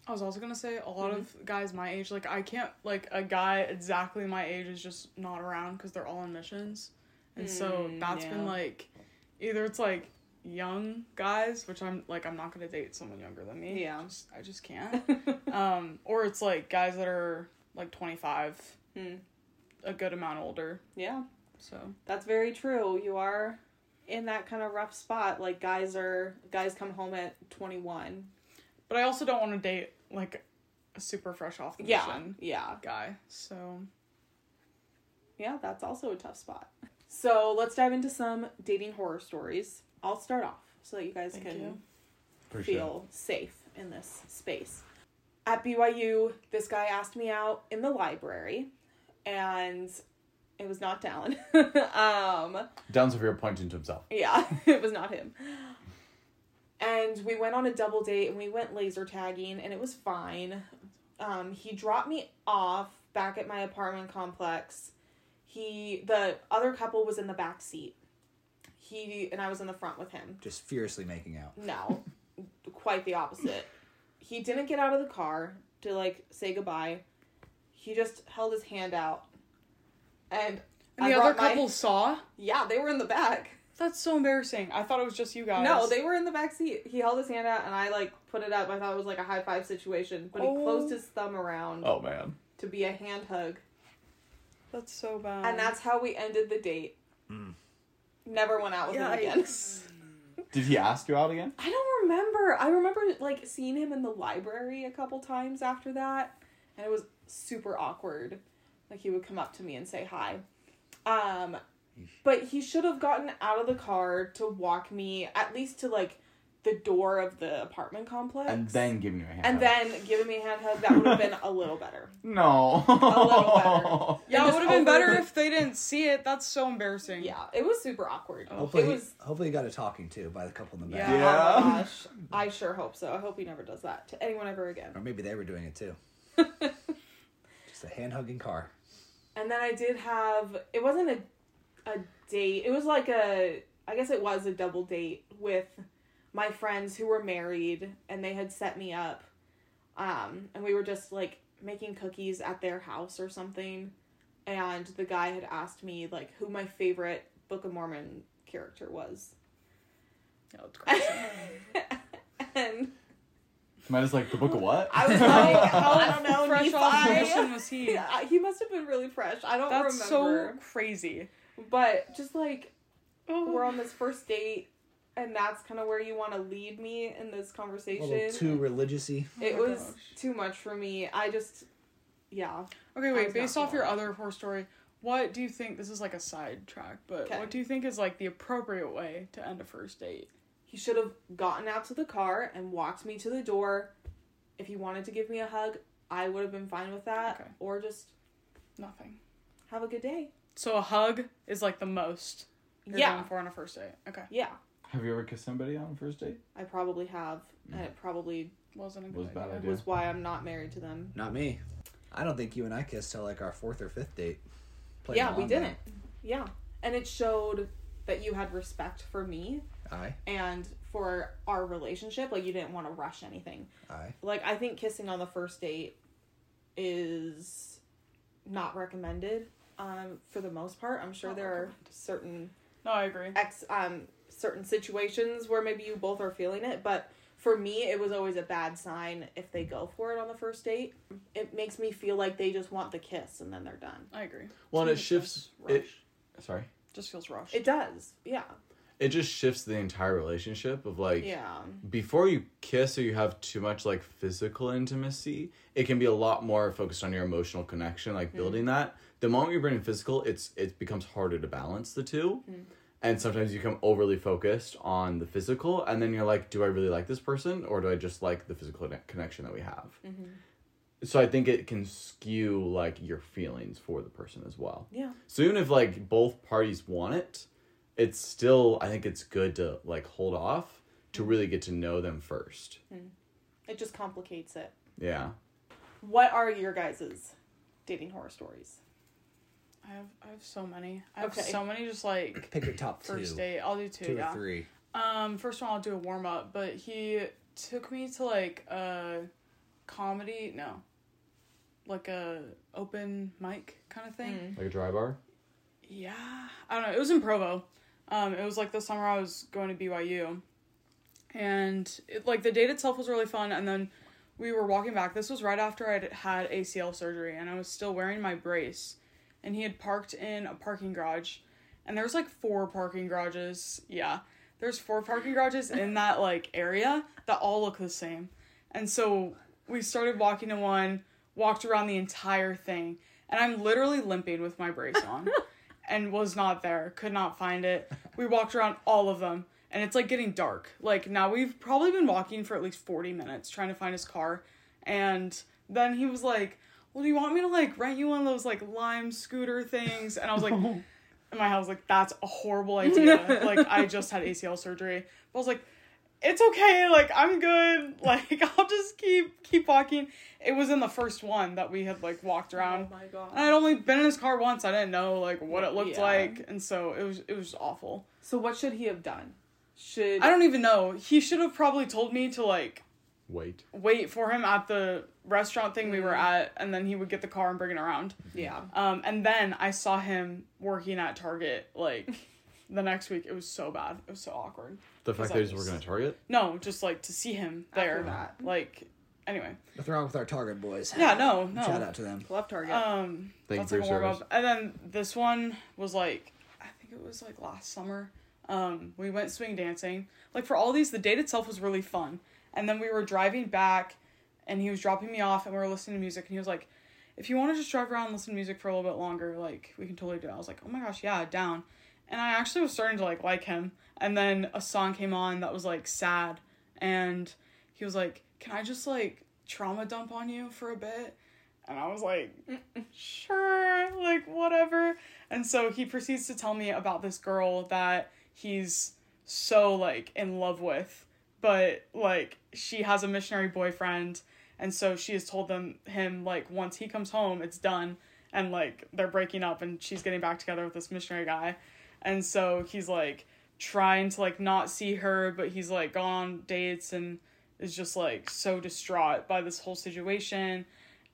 I was also going to say a lot of guys my age, like I can't, like a guy exactly my age is just not around because they're all on missions. And so that's been like, either it's like young guys, which I'm like, I'm not gonna date someone younger than me. Yeah, I just can't. Or it's like guys that are like 25, a good amount older. Yeah, so that's very true. You are in that kind of rough spot. Like guys come home at 21. But I also don't want to date like a super fresh off the mission guy. So yeah, that's also a tough spot. So let's dive into some dating horror stories. I'll start off so that you guys can feel safe in this space. At BYU, this guy asked me out in the library, and it was not Dallin. Dallin's over here pointing to himself. Yeah, it was not him. And we went on a double date, and we went laser tagging, and it was fine. He dropped me off back at my apartment complex. The other couple was in the back seat. He and I was in the front with him. Just fiercely making out. No, quite the opposite. He didn't get out of the car to, like, say goodbye. He just held his hand out. And the other couple saw? Yeah, they were in the back. That's so embarrassing. I thought it was just you guys. No, they were in the back seat. He held his hand out, and I, like, put it up. I thought it was, like, a high-five situation. But he closed his thumb around. Oh, man. To be a hand hug. That's so bad. And that's how we ended the date. Mm. Never went out with him again. Did he ask you out again? I don't remember. I remember, like, seeing him in the library a couple times after that. And it was super awkward. Like, he would come up to me and say hi. But he should have gotten out of the car to walk me, at least to, like, the door of the apartment complex. And then giving you a hand hug. That would have been a little better. No. A little better. Yeah, it would have been better if they didn't see it. That's so embarrassing. Yeah, it was super awkward. Hopefully you got a talking to by the couple in the back. Yeah. Oh my gosh. I sure hope so. I hope he never does that to anyone ever again. Or maybe they were doing it too. Just a hand-hugging car. And then I did have... It wasn't a date. It was like a... I guess it was a double date with my friends who were married, and they had set me up And we were just, like, making cookies at their house or something, and the guy had asked me, like, who my favorite Book of Mormon character was. Oh, it's crazy. And... Am I just like, the Book of what? I was like, oh, I don't know. Fresh off the mission was he? Yeah, he must have been really fresh. I don't remember. That's so crazy. But just like, we're on this first date, and that's kind of where you want to lead me in this conversation. A little too religious-y. It was too much for me. I just, yeah. Okay, wait. Based off your other horror story, what do you think, this is like a sidetrack, but what do you think is like the appropriate way to end a first date? He should have gotten out to the car and walked me to the door. If he wanted to give me a hug, I would have been fine with that. Okay. Or just... nothing. Have a good day. So a hug is like the most you're going for on a first date. Okay. Yeah. Have you ever kissed somebody on a first date? I probably have. And it probably wasn't a good idea. It was why I'm not married to them. Not me. I don't think you and I kissed till like our fourth or fifth date. Yeah, we didn't. Yeah. And it showed that you had respect for me. Aye. And for our relationship, like, you didn't want to rush anything. Aye. Like, I think kissing on the first date is not recommended, for the most part. I'm sure there are certain... No, I agree. Certain situations where maybe you both are feeling it, but for me, it was always a bad sign if they go for it on the first date. It makes me feel like they just want the kiss and then they're done. I agree. Well, and it shifts... Just feels rushed. It does, yeah. It just shifts the entire relationship of, like, before you kiss or you have too much, like, physical intimacy, it can be a lot more focused on your emotional connection, like, building that. The moment you bring in physical, it becomes harder to balance the two. Mm. And sometimes you become overly focused on the physical, and then you're like, do I really like this person, or do I just like the physical connection that we have? Mm-hmm. So I think it can skew, like, your feelings for the person as well. Yeah. So even if, like, both parties want it, it's still, I think it's good to, like, hold off to really get to know them first. Mm. It just complicates it. Yeah. What are your guys' dating horror stories? I have so many. So many, just, like... Pick your top first two. First date. I'll do two, or three. First one, I'll do a warm-up, but he took me to, like, a comedy... No. Like, a open mic kind of thing. Mm. Like a dry bar? Yeah. I don't know. It was in Provo. It was, like, the summer I was going to BYU. And, the date itself was really fun. And then we were walking back. This was right after I'd had ACL surgery. And I was still wearing my brace. And he had parked in a parking garage. And there's, like, four parking garages. Yeah. There's four parking garages in that, like, area that all look the same. And so we started walking to one, walked around the entire thing. And I'm literally limping with my brace on. And was not there. Could not find it. We walked around all of them. And it's, like, getting dark. Like, now we've probably been walking for at least 40 minutes trying to find his car. And then he was like, well, do you want me to, like, rent you one of those, like, Lime scooter things? And I was like... And my house was like, that's a horrible idea. Like, I just had ACL surgery. But I was like, it's okay. Like, I'm good. Like, I'll just keep walking. It was in the first one that we had, like, walked around. Oh, my God. And I'd only been in his car once. I didn't know, like, what it looked like. And so it was awful. So what should he have done? I don't even know. He should have probably told me to, like... Wait for him at the restaurant thing we were at, and then he would get the car and bring it around. Yeah. And then I saw him working at Target, like, the next week. It was so bad. It was so awkward. The fact that he was working at Target? No, just, like, to see him there. After that. Like, anyway. What's wrong with our Target boys? Yeah, no. Shout out to them. Love Target. Thank you for your service. And then this one was, like, I think it was, like, last summer. We went swing dancing. Like, for all these, the date itself was really fun. And then we were driving back, and he was dropping me off, and we were listening to music. And he was like, if you want to just drive around and listen to music for a little bit longer, like, we can totally do it. I was like, oh, my gosh, yeah, down. And I actually was starting to, like him. And then a song came on that was, like, sad. And he was like, can I just, like, trauma dump on you for a bit? And I was like, sure, like, whatever. And so he proceeds to tell me about this girl that he's so, like, in love with. But, like, she has a missionary boyfriend, and so she has told him, like, once he comes home, it's done, and, like, they're breaking up, and she's getting back together with this missionary guy, and so he's, like, trying to, like, not see her, but he's, like, gone on dates, and is just like so distraught by this whole situation.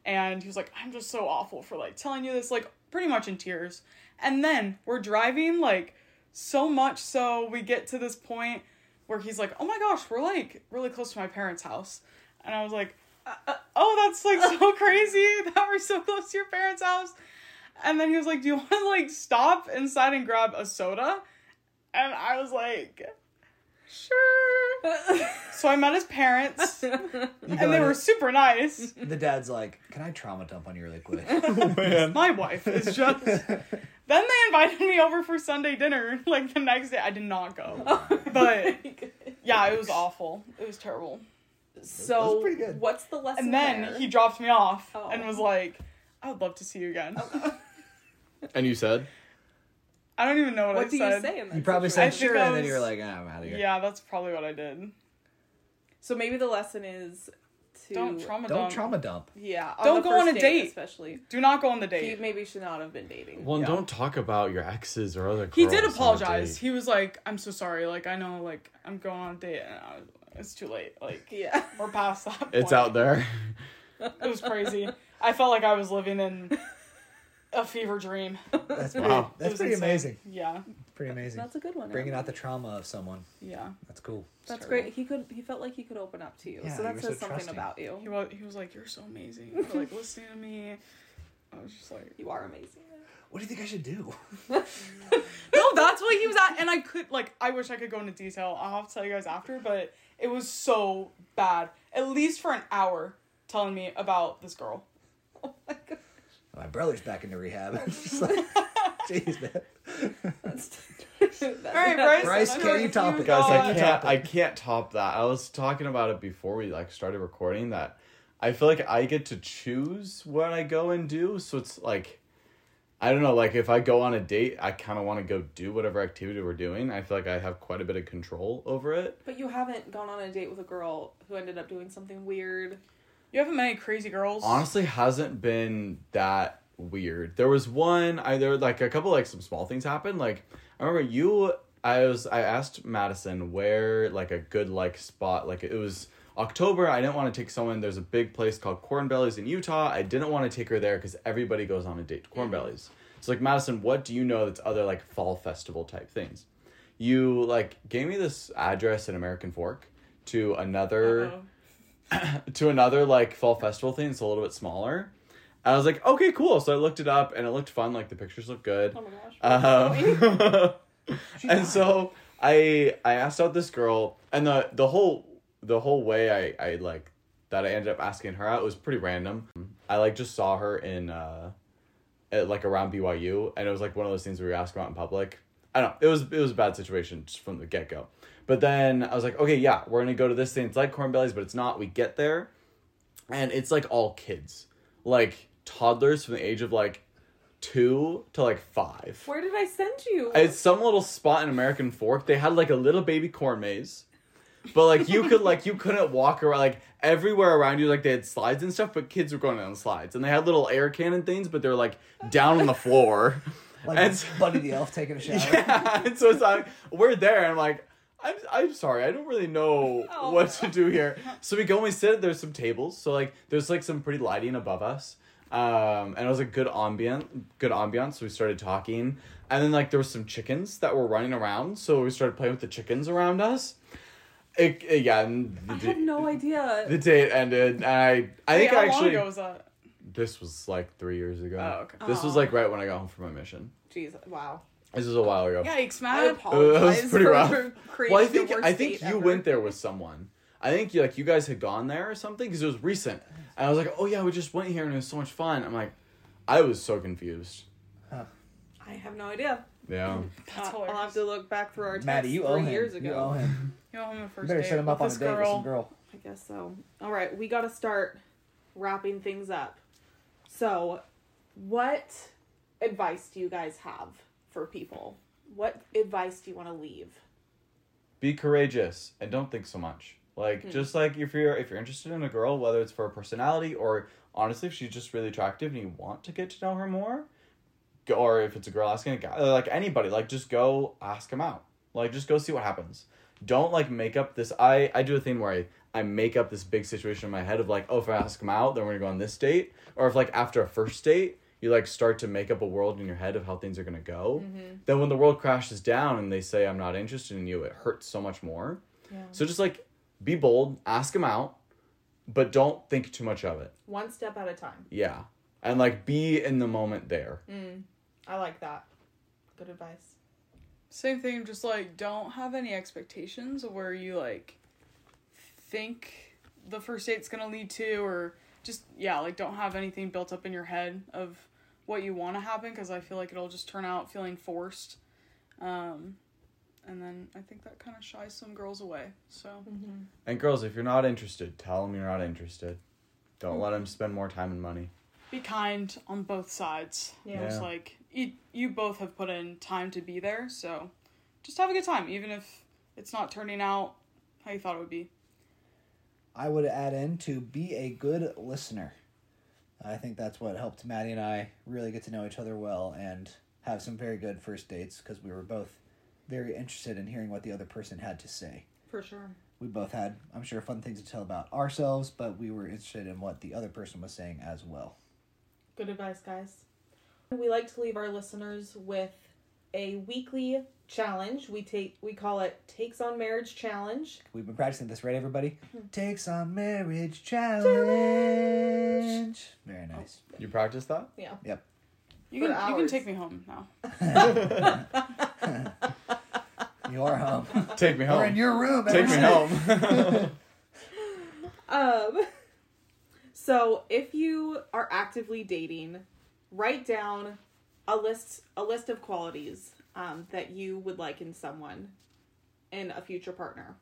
And he was like, I'm just so awful for like telling you this, like pretty much in tears. And then we're driving, like so much so we get to this point where he's like, oh my gosh, we're like really close to my parents' house. And I was like, oh, that's like so crazy that we're so close to your parents' house. And then he was like, do you want to like stop inside and grab a soda? And I was like, sure. So I met his parents, and they were super nice. The dad's like, can I trauma dump on you really quick? Oh, my wife is just... Then they invited me over for Sunday dinner, like the next day. I did not go. Oh, but yeah, it was awful. It was terrible. So pretty good. What's the lesson And then there? He dropped me off and was like, I would love to see you again. Oh. And you said? I don't even know what I said. What did you say in that? You probably said sure, and then you were like, oh, I'm out of here. Yeah, that's probably what I did. So maybe the lesson is to... Don't trauma dump. Yeah. Don't go on a date. Especially. Do not go on the date. He maybe should not have been dating. Well, don't talk about your exes or other girls. He did apologize. He was like, I'm so sorry. Like, I know, like, I'm going on a date, and I was, it's too late. Like, yeah, we're past that point. It's out there. It was crazy. I felt like I was living in... a fever dream. Wow. That's pretty insane. Amazing. Yeah. Pretty amazing. That's a good one. Bringing out the trauma of someone. Yeah. That's cool. That's great. He felt like he could open up to you. Yeah, so that says something about you. He was like, you're so amazing. You were like, listening to me. I was just like, you are amazing. What do you think I should do? No, that's what he was at. And I could, like, I wish I could go into detail. I'll have to tell you guys after, but it was so bad. At least for an hour telling me about this girl. Oh my God. My brother's back into rehab. Jeez, like, man. All right, Bryce, can you top it? Guys, I can't top that. I was talking about it before we like started recording that I feel like I get to choose what I go and do. So it's like, I don't know, like if I go on a date, I kind of want to go do whatever activity we're doing. I feel like I have quite a bit of control over it. But you haven't gone on a date with a girl who ended up doing something weird. You haven't met any crazy girls? Honestly, hasn't been that weird. There was one, there were like a couple, like some small things happened. Like, I remember I asked Madison where like a good like spot, like it was October. I didn't want to take someone. There's a big place called Cornbellies in Utah. I didn't want to take her there because everybody goes on a date to Cornbellies. So like, Madison, what do you know that's other like fall festival type things? You like gave me this address in American Fork to another... Uh-oh. to another like fall festival thing. It's a little bit smaller. I was like, okay, cool. So I looked it up and it looked fun. Like the pictures looked good. Oh my gosh. And so I asked out this girl, and the whole way I like that I ended up asking her out was pretty random. I like just saw her in like around BYU, and it was like one of those things where you ask about in public. I don't know. It was a bad situation just from the get-go. But then I was like, okay, yeah, we're going to go to this thing. It's like Cornbellies, but it's not. We get there, and it's like all kids. Like toddlers from the age of like 2 to like 5. Where did I send you? It's some little spot in American Fork. They had like a little baby corn maze. But like you could like, you couldn't walk around, like everywhere around you, like they had slides and stuff, but kids were going on slides. And they had little air cannon things, but they were like down on the floor. Like, and so, Buddy the Elf taking a shower. Yeah, and so it's like, we're there, and I'm like, I'm sorry, I don't really know what to do here. So we go and we sit, there's some tables, so like, there's like some pretty lighting above us, and it was a like, good ambiance, so we started talking, and then like, there was some chickens that were running around, so we started playing with the chickens around us. I had no idea. The date ended, and I think I actually... How long ago was that? This was like 3 years ago. Oh, okay. This was like right when I got home from my mission. Jeez, wow. This was a while ago. Yikes, man. I apologize. It was pretty rough. Well, I think you went there with someone. I think you guys had gone there or something because it was recent. And I was like, oh yeah, we just went here and it was so much fun. I'm like, I was so confused. Huh. I have no idea. Yeah. I'll have to look back through our text. Maddie, you owe him. 3 years ago. You owe him. You owe him a first date. Better set him up on a date with some girl. I guess so. All right, we got to start wrapping things up. So, what advice do you guys have for people? What advice do you want to leave? Be courageous and don't think so much. Like, just like if you're interested in a girl, whether it's for her personality or honestly, if she's just really attractive and you want to get to know her more, or if it's a girl asking a guy, like anybody, like just go ask him out. Like, just go see what happens. Don't like make up this. I do a thing where I I make up this big situation in my head of like, oh, if I ask them out, then we're gonna go on this date. Or if like after a first date, you like start to make up a world in your head of how things are gonna go. Mm-hmm. Then when the world crashes down and they say, I'm not interested in you, it hurts so much more. Yeah. So just like be bold, ask them out, but don't think too much of it. One step at a time. Yeah. And like be in the moment there. Mm. I like that. Good advice. Same thing, just like don't have any expectations of where you like think the first date's gonna lead to, or just like don't have anything built up in your head of what you want to happen, because I feel like it'll just turn out feeling forced, and then I think that kind of shies some girls away. So mm-hmm. And girls, if you're not interested, tell them you're not interested. Don't mm-hmm. let them spend more time and money. Be kind on both sides. Yeah. It's like you both have put in time to be there, so just have a good time, even if it's not turning out how you thought it would be. I would add in to be a good listener. I think that's what helped Maddie and I really get to know each other well and have some very good first dates, because we were both very interested in hearing what the other person had to say. For sure. We both had, I'm sure, fun things to tell about ourselves, but we were interested in what the other person was saying as well. Good advice, guys. We like to leave our listeners with a weekly challenge. We call it Takes on Marriage Challenge. We've been practicing this, right, everybody? Takes on Marriage Challenge. Very nice. Oh. You practiced that? Yeah. Yep. You can take me home now. You're home. Take me home. We're in your room. Take me home. So if you are actively dating, write down a list of qualities that you would like in someone, in a future partner.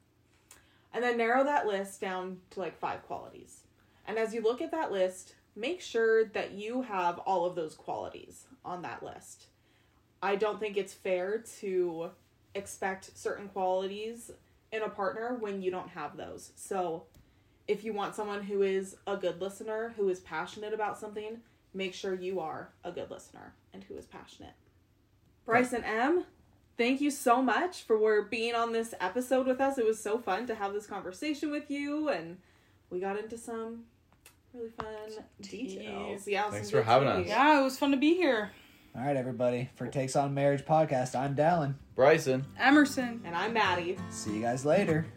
And then narrow that list down to like 5 qualities. And as you look at that list, make sure that you have all of those qualities on that list. I don't think it's fair to expect certain qualities in a partner when you don't have those. So if you want someone who is a good listener, who is passionate about something, make sure you are a good listener and who is passionate. Bryson M, thank you so much for being on this episode with us. It was so fun to have this conversation with you, and we got into some really fun details. Yeah, thanks for having us. Yeah, it was fun to be here. All right, everybody. For Takes on Marriage Podcast, I'm Dallin. Bryson. Emerson. And I'm Maddie. See you guys later.